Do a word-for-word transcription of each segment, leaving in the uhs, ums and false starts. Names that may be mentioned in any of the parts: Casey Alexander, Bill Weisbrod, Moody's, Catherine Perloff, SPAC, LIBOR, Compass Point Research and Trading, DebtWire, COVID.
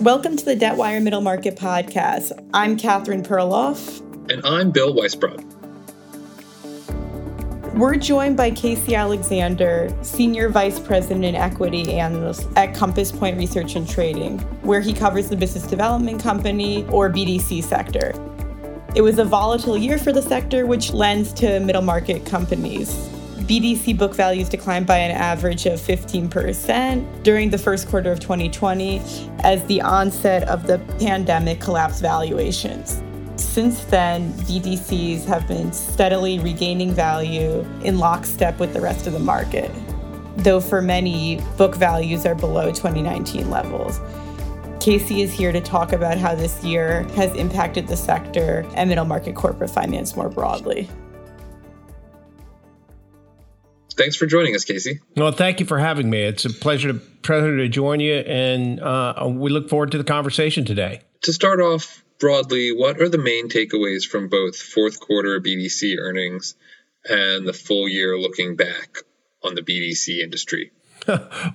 Welcome to the DebtWire Middle Market Podcast. I'm Catherine Perloff. And I'm Bill Weisbrod. We're joined by Casey Alexander, Senior Vice President and Equity Analyst at Compass Point Research and Trading, where he covers the business development company, or B D C, sector. It was a volatile year for the sector, which lends to middle market companies. B D C book values declined by an average of fifteen percent during the first quarter of twenty twenty as the onset of the pandemic collapsed valuations. Since then, B D Cs have been steadily regaining value in lockstep with the rest of the market, though for many, book values are below twenty nineteen levels. Casey is here to talk about how this year has impacted the sector and middle market corporate finance more broadly. Thanks for joining us, Casey. Well, thank you for having me. It's a pleasure to, pleasure to join you, and uh, we look forward to the conversation today. To start off, broadly, what are the main takeaways from both fourth quarter B D C earnings and the full year looking back on the B D C industry?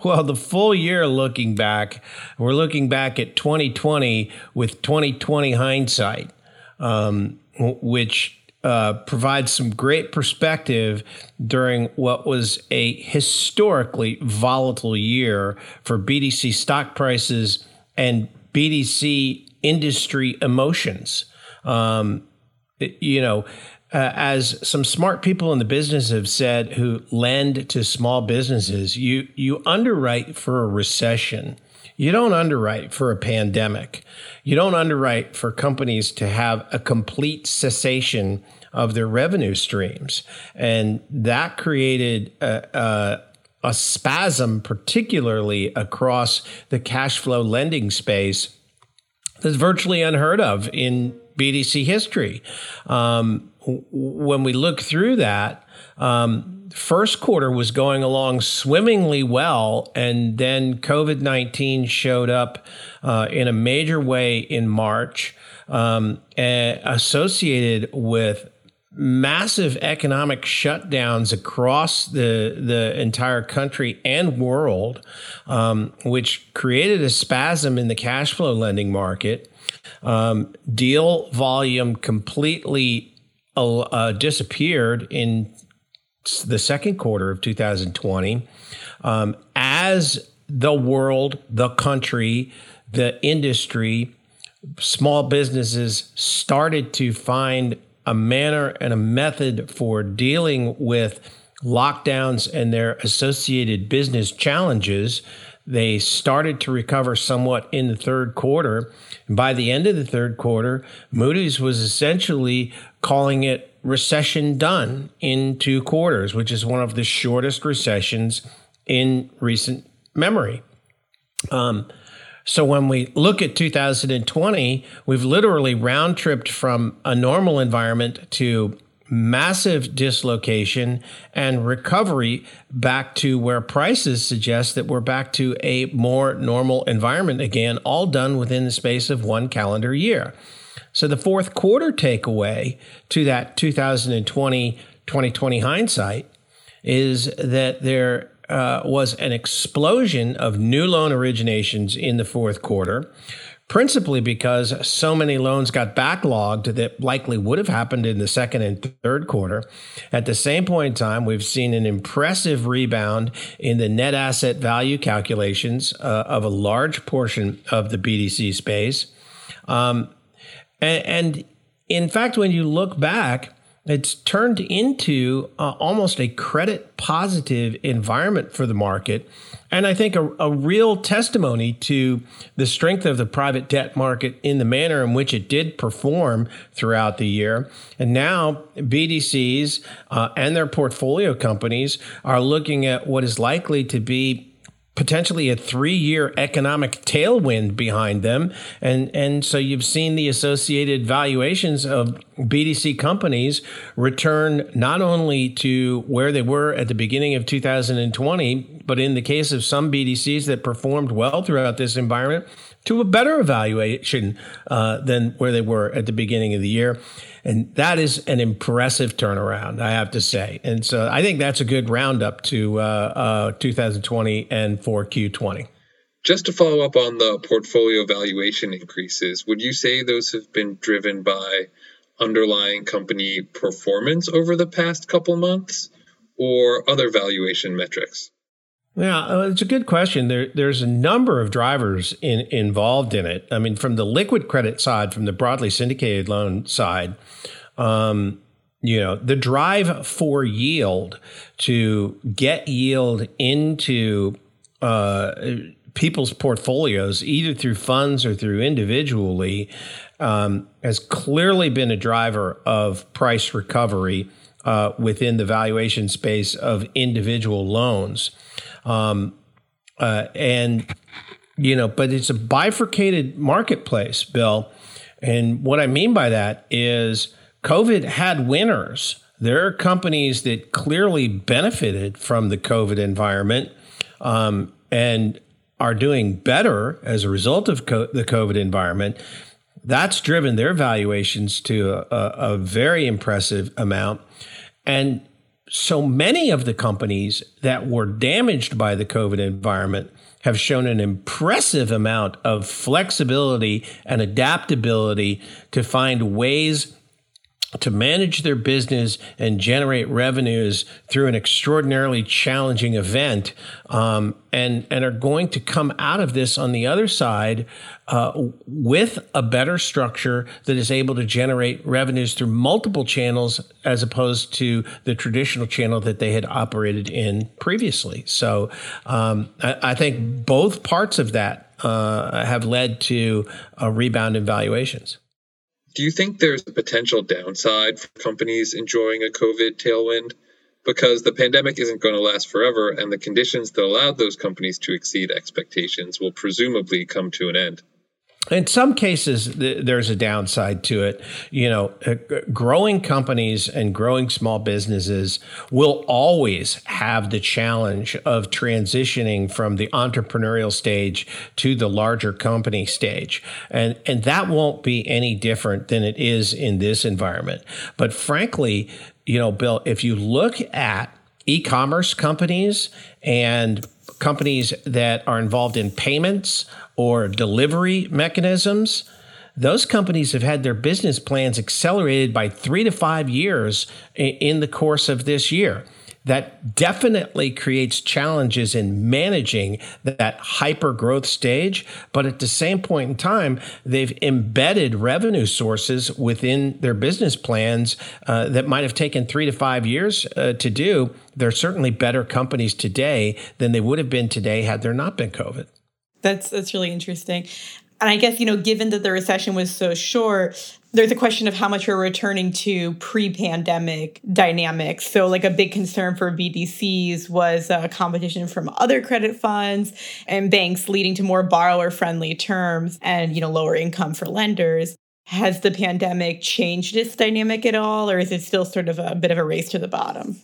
Well, the full year looking back, we're looking back at twenty twenty with twenty twenty hindsight, um, which uh, provides some great perspective during what was a historically volatile year for B D C stock prices and B D C industry emotions. Um, you know, uh, as some smart people in the business have said, who lend to small businesses, you you underwrite for a recession. You don't underwrite for a pandemic. You don't underwrite for companies to have a complete cessation of their revenue streams, and that created a. a a spasm, particularly across the cash flow lending space, that's virtually unheard of in B D C history. Um, when we look through that, um, first quarter was going along swimmingly well, and then COVID nineteen showed up uh, in a major way in March, um, associated with massive economic shutdowns across the the entire country and world, um, which created a spasm in the cash flow lending market. Um, deal volume completely uh, disappeared in the second quarter of two thousand twenty um, as the world, the country, the industry, small businesses started to find a manner and a method for dealing with lockdowns and their associated business challenges. They started to recover somewhat in the third quarter. And by the end of the third quarter, Moody's was essentially calling it recession done in two quarters, which is one of the shortest recessions in recent memory. Um, So when we look at two thousand twenty, we've literally round-tripped from a normal environment to massive dislocation and recovery back to where prices suggest that we're back to a more normal environment again, all done within the space of one calendar year. So the fourth quarter takeaway to that twenty twenty hindsight is that there Uh, was an explosion of new loan originations in the fourth quarter, principally because so many loans got backlogged that likely would have happened in the second and third quarter. At the same point in time, we've seen an impressive rebound in the net asset value calculations uh, of a large portion of the B D C space. Um, and, and in fact, when you look back, it's turned into uh, almost a credit positive environment for the market. And I think a, a real testimony to the strength of the private debt market in the manner in which it did perform throughout the year. And now B D Cs uh, and their portfolio companies are looking at what is likely to be potentially a three-year economic tailwind behind them. And, and so you've seen the associated valuations of B D C companies return not only to where they were at the beginning of two thousand twenty, but in the case of some B D Cs that performed well throughout this environment, to a better valuation uh, than where they were at the beginning of the year. And that is an impressive turnaround, I have to say. And so I think that's a good roundup to uh, uh, twenty twenty and four Q twenty. Just to follow up on the portfolio valuation increases, would you say those have been driven by underlying company performance over the past couple months or other valuation metrics? Yeah, it's a good question. There, there's a number of drivers in, involved in it. I mean, from the liquid credit side, from the broadly syndicated loan side, um, you know, the drive for yield to get yield into uh, people's portfolios, either through funds or through individually, um, has clearly been a driver of price recovery uh, within the valuation space of individual loans. Um, uh, and, you know, but it's a bifurcated marketplace, Bill. And what I mean by that is COVID had winners. There are companies that clearly benefited from the COVID environment, um, and are doing better as a result of co- the COVID environment. That's driven their valuations to a, a, a very impressive amount. And so many of the companies that were damaged by the COVID environment have shown an impressive amount of flexibility and adaptability to find ways to manage their business and generate revenues through an extraordinarily challenging event, um, and, and are going to come out of this on the other side uh, with a better structure that is able to generate revenues through multiple channels as opposed to the traditional channel that they had operated in previously. So um, I, I think both parts of that uh, have led to a rebound in valuations. Do you think there's a potential downside for companies enjoying a COVID tailwind? Because the pandemic isn't going to last forever, and the conditions that allowed those companies to exceed expectations will presumably come to an end. In some cases, th- there's a downside to it. You know, uh, growing companies and growing small businesses will always have the challenge of transitioning from the entrepreneurial stage to the larger company stage. And, and that won't be any different than it is in this environment. But frankly, you know, Bill, if you look at e-commerce companies and companies that are involved in payments or delivery mechanisms, those companies have had their business plans accelerated by three to five years in the course of this year. That definitely creates challenges in managing that hyper growth stage. But at the same point in time, they've embedded revenue sources within their business plans uh, that might have taken three to five years uh, to do. They're certainly better companies today than they would have been today had there not been COVID. That's that's really interesting. And I guess, you know, given that the recession was so short, there's a question of how much we're returning to pre-pandemic dynamics. So like a big concern for V D Cs was uh, competition from other credit funds and banks, leading to more borrower-friendly terms and, you know, lower income for lenders. Has the pandemic changed this dynamic at all, or is it still sort of a bit of a race to the bottom?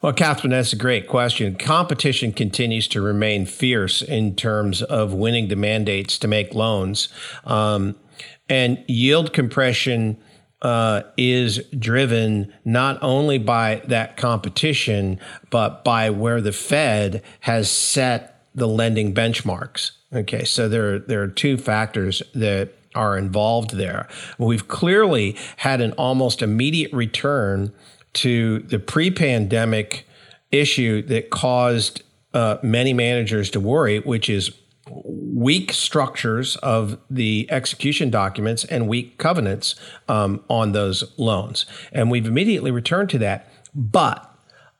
Well, Catherine, that's a great question. Competition continues to remain fierce in terms of winning the mandates to make loans. Um, and yield compression uh, is driven not only by that competition, but by where the Fed has set the lending benchmarks. Okay, so there, there are two factors that are involved there. We've clearly had an almost immediate return to the pre-pandemic issue that caused uh, many managers to worry, which is weak structures of the execution documents and weak covenants um, on those loans. And we've immediately returned to that. But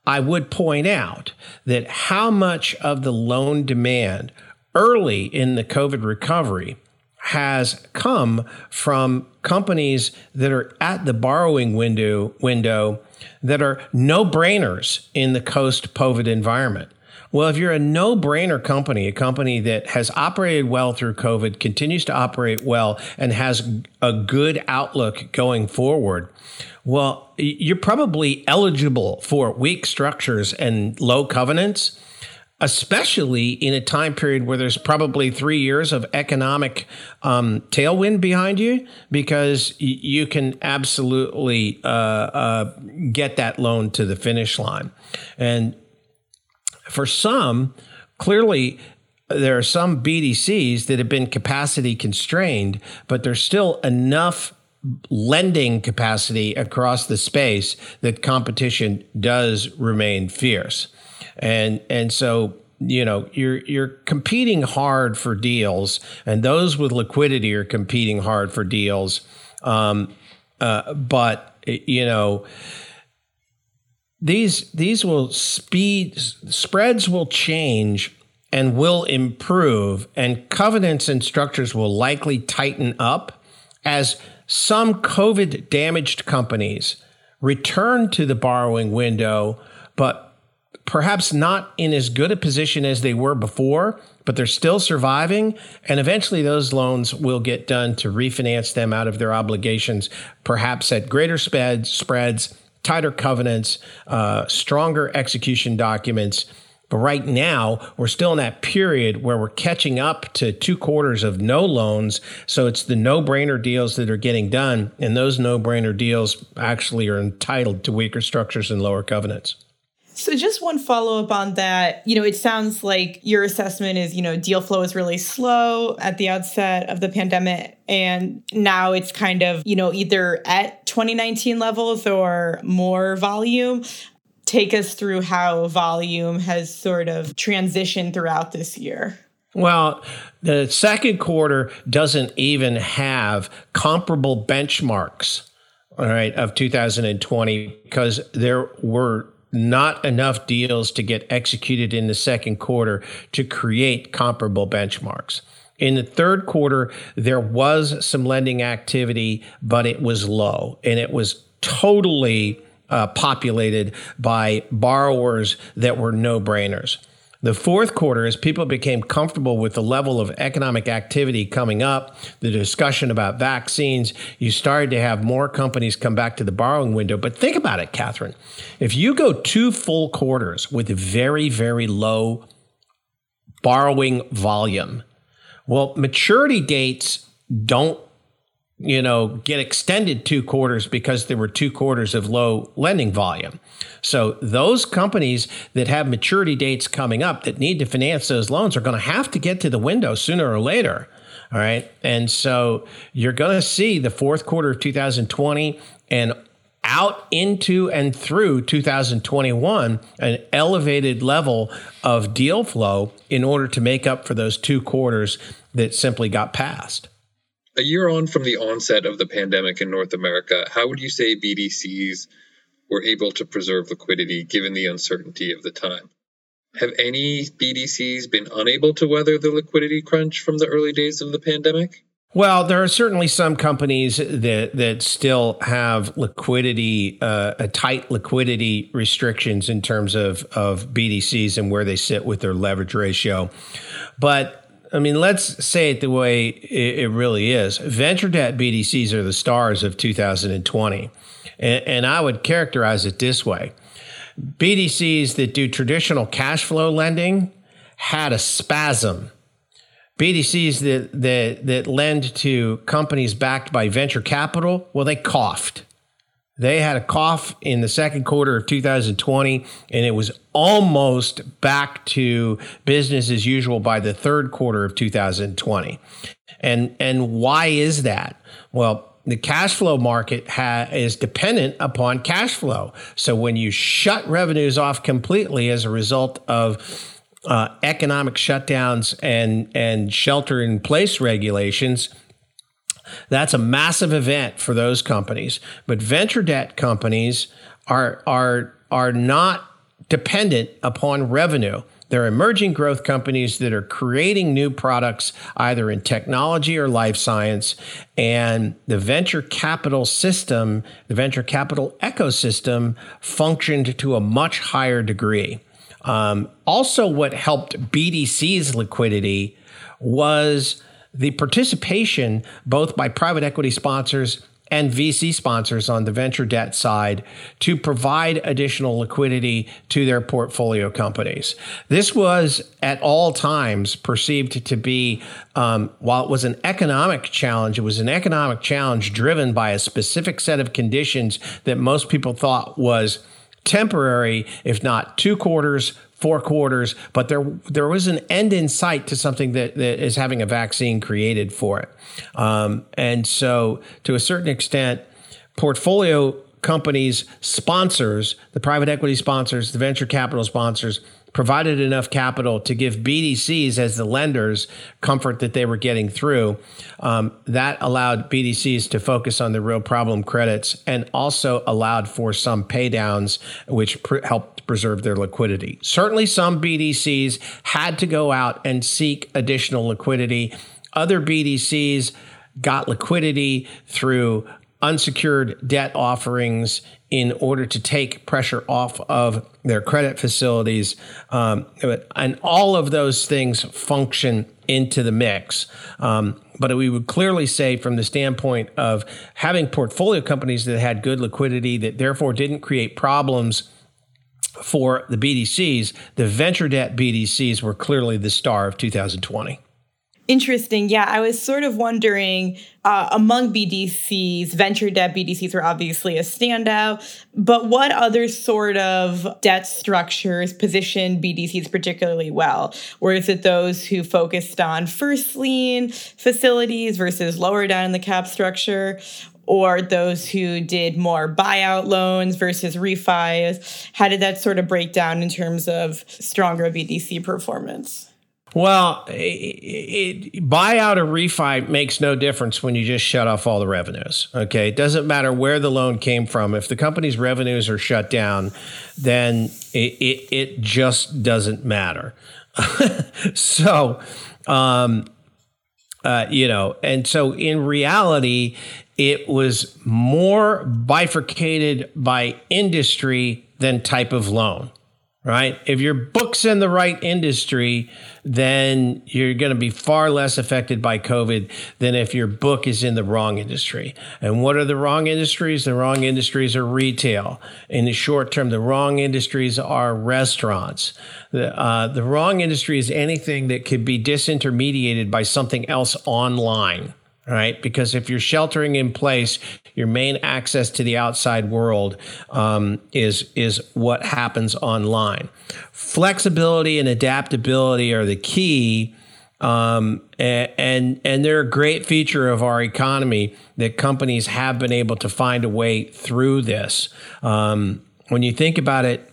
I would point out that how much of the loan demand early in the COVID recovery has come from companies that are at the borrowing window window that are no-brainers in the post-COVID environment. Well, if you're a no-brainer company, a company that has operated well through COVID, continues to operate well, and has a good outlook going forward, well, you're probably eligible for weak structures and low covenants, especially in a time period where there's probably three years of economic um, tailwind behind you, because y- you can absolutely uh, uh, get that loan to the finish line. And for some, clearly there are some B D Cs that have been capacity constrained, but there's still enough lending capacity across the space that competition does remain fierce. And and so, you know, you're you're competing hard for deals, and those with liquidity are competing hard for deals. Um, uh, but, you know, these these will speed, spreads will change and will improve, and covenants and structures will likely tighten up as some COVID-damaged companies return to the borrowing window, but perhaps not in as good a position as they were before, but they're still surviving. And eventually those loans will get done to refinance them out of their obligations, perhaps at greater spreads, spreads, tighter covenants, uh, stronger execution documents. But right now, we're still in that period where we're catching up to two quarters of no loans. So it's the no-brainer deals that are getting done. And those no-brainer deals actually are entitled to weaker structures and lower covenants. So just one follow-up on that. You know, it sounds like your assessment is, you know, deal flow is really slow at the outset of the pandemic. And now it's kind of, you know, either at twenty nineteen levels or more volume. Take us through how volume has sort of transitioned throughout this year. Well, the second quarter doesn't even have comparable benchmarks, all right, of two thousand twenty, because there were not enough deals to get executed in the second quarter to create comparable benchmarks. In the third quarter, there was some lending activity, but it was low, and it was totally uh, populated by borrowers that were no-brainers. The fourth quarter, as people became comfortable with the level of economic activity coming up, the discussion about vaccines, you started to have more companies come back to the borrowing window. But think about it, Catherine. If you go two full quarters with very, very low borrowing volume, well, maturity dates don't, you know, get extended two quarters because there were two quarters of low lending volume. So those companies that have maturity dates coming up that need to finance those loans are going to have to get to the window sooner or later. All right. And so you're going to see the fourth quarter of two thousand twenty and out into and through two thousand twenty-one, an elevated level of deal flow in order to make up for those two quarters that simply got passed. A year on from the onset of the pandemic in North America, how would you say B D Cs were able to preserve liquidity given the uncertainty of the time? Have any B D Cs been unable to weather the liquidity crunch from the early days of the pandemic? Well, there are certainly some companies that that still have liquidity, uh, a tight liquidity restrictions in terms of, of B D Cs and where they sit with their leverage ratio. But I mean, let's say it the way it really is. Venture debt B D Cs are the stars of two thousand twenty. And I would characterize it this way. B D Cs that do traditional cash flow lending had a spasm. B D Cs that, that, that lend to companies backed by venture capital, well, they coughed. They had a cough in the second quarter of two thousand twenty, and it was almost back to business as usual by the third quarter of two thousand twenty. And and why is that? Well, the cash flow market ha- is dependent upon cash flow. So when you shut revenues off completely as a result of uh, economic shutdowns and, and shelter-in-place regulations, that's a massive event for those companies. But venture debt companies are are are not dependent upon revenue. They're emerging growth companies that are creating new products either in technology or life science. And the venture capital system, the venture capital ecosystem functioned to a much higher degree. Um, also, what helped B D C's liquidity was the participation both by private equity sponsors and V C sponsors on the venture debt side to provide additional liquidity to their portfolio companies. This was at all times perceived to be, um, while it was an economic challenge, it was an economic challenge driven by a specific set of conditions that most people thought was temporary, if not two quarters, four quarters, but there there was an end in sight to something that, that is having a vaccine created for it. Um, and so to a certain extent, portfolio companies, sponsors, the private equity sponsors, the venture capital sponsors, provided enough capital to give B D Cs as the lenders comfort that they were getting through. Um, that allowed B D Cs to focus on the real problem credits and also allowed for some pay downs, which pr- helped preserve their liquidity. Certainly some B D Cs had to go out and seek additional liquidity. Other B D Cs got liquidity through unsecured debt offerings in order to take pressure off of their credit facilities. Um, and all of those things function into the mix. Um, but we would clearly say from the standpoint of having portfolio companies that had good liquidity that therefore didn't create problems for the B D Cs, the venture debt B D Cs were clearly the star of two thousand twenty. Interesting. Yeah, I was sort of wondering, uh, among B D Cs, venture debt B D Cs were obviously a standout, but what other sort of debt structures positioned B D Cs particularly well? Or is it those who focused on first lien facilities versus lower down in the cap structure? Or those who did more buyout loans versus refis? How did that sort of break down in terms of stronger B D C performance? Well, it, it, buyout or refi makes no difference when you just shut off all the revenues, okay? It doesn't matter where the loan came from. If the company's revenues are shut down, then it, it, it just doesn't matter. So, um, uh, you know, and so in reality, it was more bifurcated by industry than type of loan. Right? If your book's in the right industry, then you're going to be far less affected by COVID than if your book is in the wrong industry. And what are the wrong industries? The wrong industries are retail. In the short term, the wrong industries are restaurants. The, uh, the wrong industry is anything that could be disintermediated by something else online. Right? Because if you're sheltering in place, your main access to the outside world um, is is what happens online. Flexibility and adaptability are the key, um, and, and and they're a great feature of our economy that companies have been able to find a way through this. Um, when you think about it,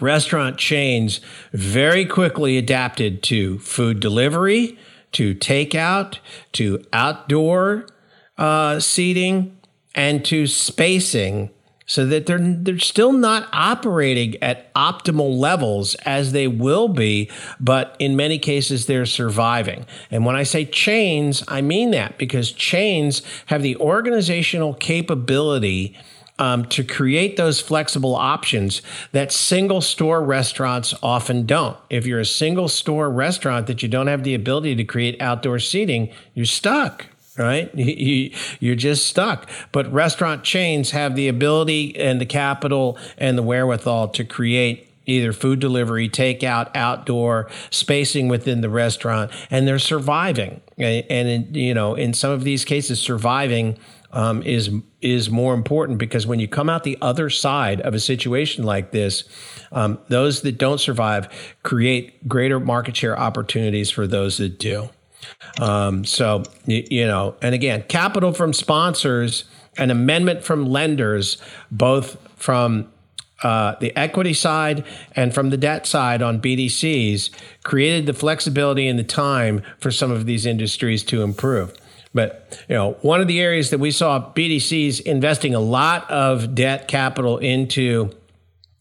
restaurant chains very quickly adapted to food delivery, to takeout, to outdoor uh, seating, and to spacing, so that they're they're still not operating at optimal levels as they will be, but in many cases they're surviving. And when I say chains, I mean that because chains have the organizational capability um, to create those flexible options that single store restaurants often don't. If you're a single store restaurant that you don't have the ability to create outdoor seating, you're stuck. Right? You, you're just stuck. But restaurant chains have the ability and the capital and the wherewithal to create either food delivery, takeout, outdoor, spacing within the restaurant, and they're surviving. And, and you know, in some of these cases, surviving um, is is more important because when you come out the other side of a situation like this, um, those that don't survive create greater market share opportunities for those that do. Um, so, you, you know, and again, capital from sponsors and amendment from lenders, both from uh, the equity side and from the debt side on B D Cs, created the flexibility and the time for some of these industries to improve. But, you know, one of the areas that we saw B D Cs investing a lot of debt capital into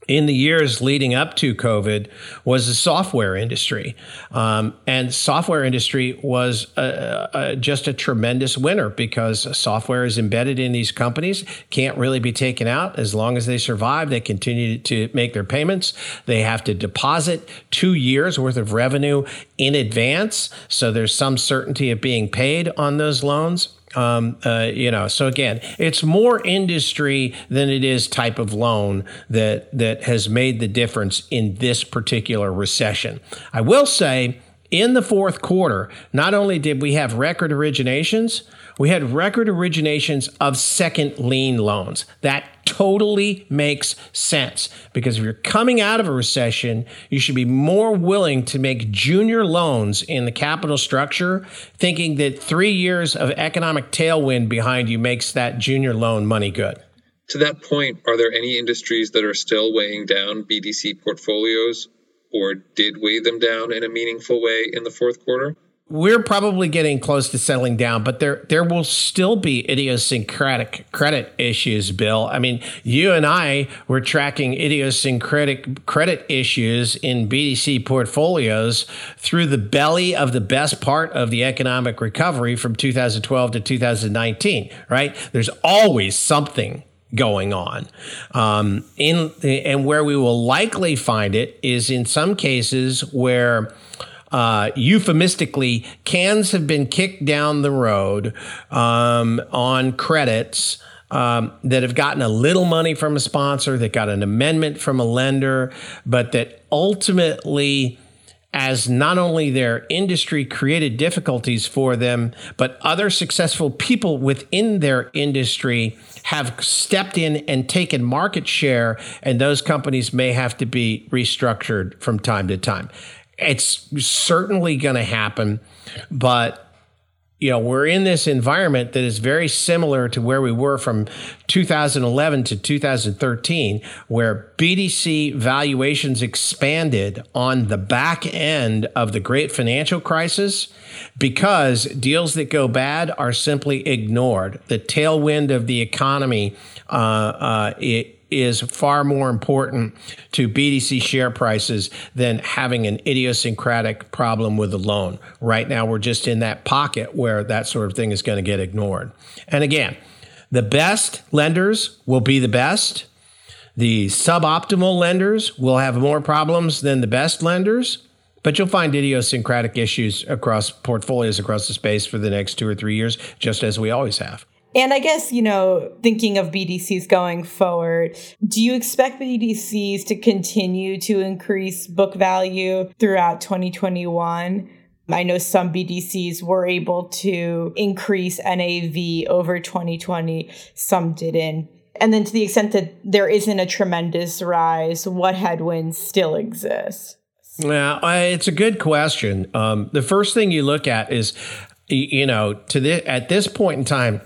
in the years leading up to COVID was the software industry. Um, and software industry was a, a, just a tremendous winner because software is embedded in these companies, can't really be taken out. As long as they survive, they continue to make their payments. They have to deposit two years worth of revenue in advance. So there's some certainty of being paid on those loans. Um, uh, you know, so again, it's more industry than it is type of loan that that has made the difference in this particular recession. I will say in the fourth quarter, not only did we have record originations, we had record originations of second lien loans. That totally makes sense, because if you're coming out of a recession, you should be more willing to make junior loans in the capital structure, thinking that three years of economic tailwind behind you makes that junior loan money good. To that point, are there any industries that are still weighing down B D C portfolios or did weigh them down in a meaningful way in the fourth quarter? We're probably getting close to settling down, but there there will still be idiosyncratic credit issues, Bill. I mean, you and I were tracking idiosyncratic credit issues in B D C portfolios through the belly of the best part of the economic recovery from two thousand twelve to two thousand nineteen, right? There's always something going on. Um, in and where we will likely find it is in some cases where Uh, euphemistically, cans have been kicked down the road um, on credits um, that have gotten a little money from a sponsor, that got an amendment from a lender, but that ultimately, as not only their industry created difficulties for them, but other successful people within their industry have stepped in and taken market share, and those companies may have to be restructured from time to time. It's certainly going to happen, but you know, we're in this environment that is very similar to where we were from two thousand eleven to two thousand thirteen, where B D C valuations expanded on the back end of the great financial crisis because deals that go bad are simply ignored. The tailwind of the economy uh, uh, it, is far more important to B D C share prices than having an idiosyncratic problem with a loan. Right now, we're just in that pocket where that sort of thing is going to get ignored. And again, the best lenders will be the best. The suboptimal lenders will have more problems than the best lenders, but you'll find idiosyncratic issues across portfolios across the space for the next two or three years, just as we always have. And I guess, you know, thinking of B D Cs going forward, do you expect B D Cs to continue to increase book value throughout twenty twenty-one? I know some B D Cs were able to increase N A V over twenty twenty, some didn't. And then to the extent that there isn't a tremendous rise, what headwinds still exist? Yeah, it's a good question. Um, the first thing you look at is, you know, to the, at this point in time,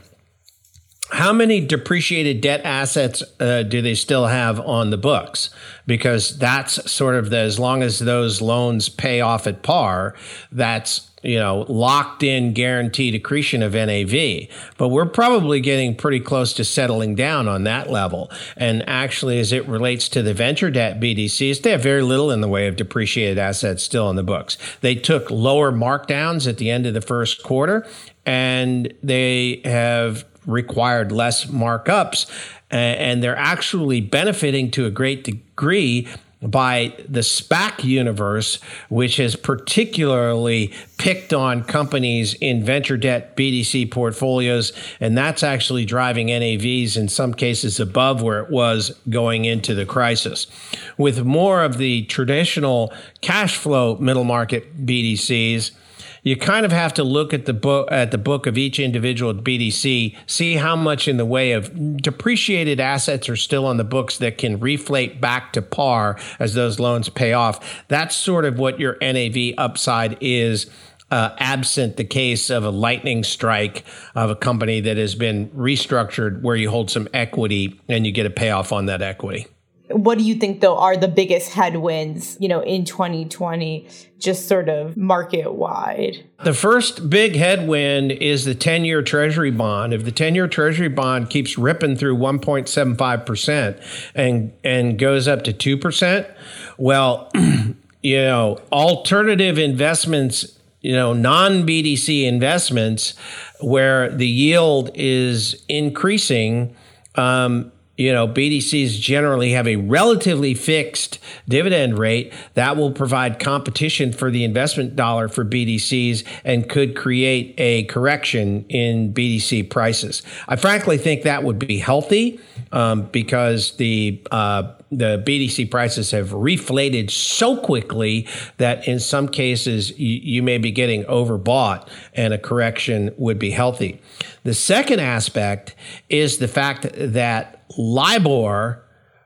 how many depreciated debt assets uh, do they still have on the books? Because that's sort of the, as long as those loans pay off at par, that's, you know, locked in guaranteed accretion of N A V. But we're probably getting pretty close to settling down on that level. And actually, as it relates to the venture debt B D Cs, they have very little in the way of depreciated assets still on the books. They took lower markdowns at the end of the first quarter, and they have required less markups, and they're actually benefiting to a great degree by the SPAC universe, which has particularly picked on companies in venture debt B D C portfolios, and that's actually driving N A Vs in some cases above where it was going into the crisis. With more of the traditional cash flow middle market B D Cs, you kind of have to look at the book at the book of each individual B D C, see how much in the way of depreciated assets are still on the books that can reflate back to par as those loans pay off. That's sort of what your N A V upside is, uh, absent the case of a lightning strike of a company that has been restructured where you hold some equity and you get a payoff on that equity. What do you think, though, are the biggest headwinds, you know, in twenty twenty, just sort of market-wide? The first big headwind is the ten-year Treasury bond. If the ten-year Treasury bond keeps ripping through one point seven five percent and and goes up to two percent, well, you know, alternative investments, you know, non-B D C investments where the yield is increasing, um, you know, B D Cs generally have a relatively fixed dividend rate that will provide competition for the investment dollar for B D Cs and could create a correction in B D C prices. I frankly think that would be healthy um, because the uh, the B D C prices have reflated so quickly that in some cases you, you may be getting overbought, and a correction would be healthy. The second aspect is the fact that LIBOR,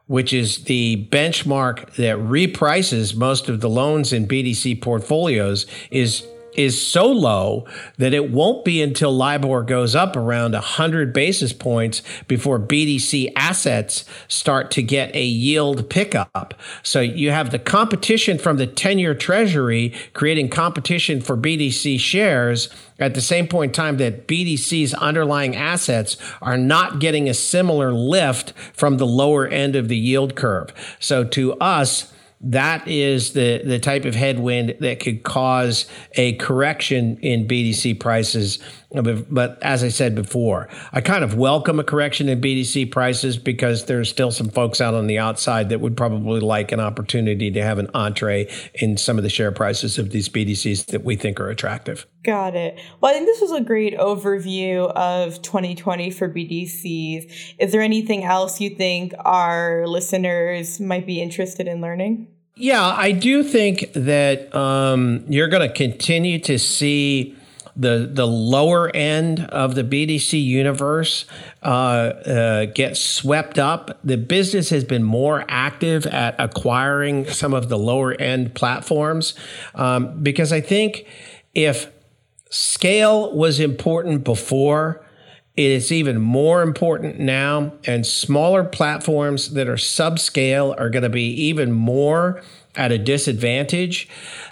which is the benchmark that reprices most of the loans in B D C portfolios, is is so low that it won't be until LIBOR goes up around one hundred basis points before B D C assets start to get a yield pickup. So you have the competition from the ten-year Treasury creating competition for B D C shares at the same point in time that B D C's underlying assets are not getting a similar lift from the lower end of the yield curve. So to us, that is the, the type of headwind that could cause a correction in B D C prices. But as I said before, I kind of welcome a correction in B D C prices because there's still some folks out on the outside that would probably like an opportunity to have an entree in some of the share prices of these B D Cs that we think are attractive. Got it. Well, I think this was a great overview of twenty twenty for B D Cs. Is there anything else you think our listeners might be interested in learning? Yeah, I do think that um, you're going to continue to see the the lower end of the B D C universe uh, uh, gets swept up. The business has been more active at acquiring some of the lower end platforms um, because I think if scale was important before, it's even more important now, and smaller platforms that are subscale are going to be even more at a disadvantage.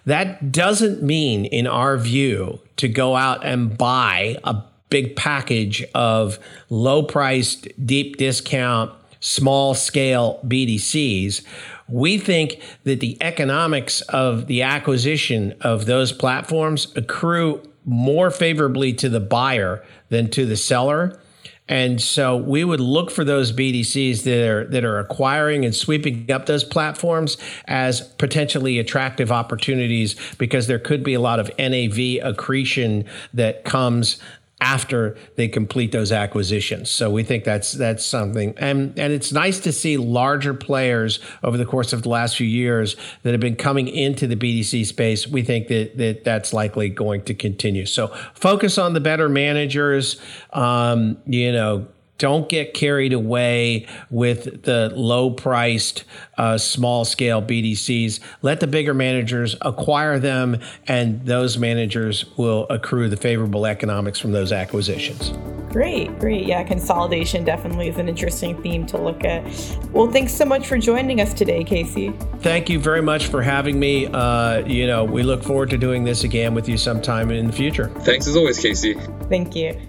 That doesn't mean, in our view, to go out and buy a big package of low-priced, deep discount, small-scale B D Cs. We think that the economics of the acquisition of those platforms accrue more favorably to the buyer than to the seller. And so we would look for those B D Cs that are that are acquiring and sweeping up those platforms as potentially attractive opportunities, because there could be a lot of N A V accretion that comes after they complete those acquisitions. So we think that's that's something. And and it's nice to see larger players over the course of the last few years that have been coming into the B D C space. We think that, that that's likely going to continue. So focus on the better managers, um, you know, don't get carried away with the low-priced, uh, small-scale B D Cs. Let the bigger managers acquire them, and those managers will accrue the favorable economics from those acquisitions. Great, great. Yeah, consolidation definitely is an interesting theme to look at. Well, thanks so much for joining us today, Casey. Thank you very much for having me. Uh, you know, we look forward to doing this again with you sometime in the future. Thanks as always, Casey. Thank you.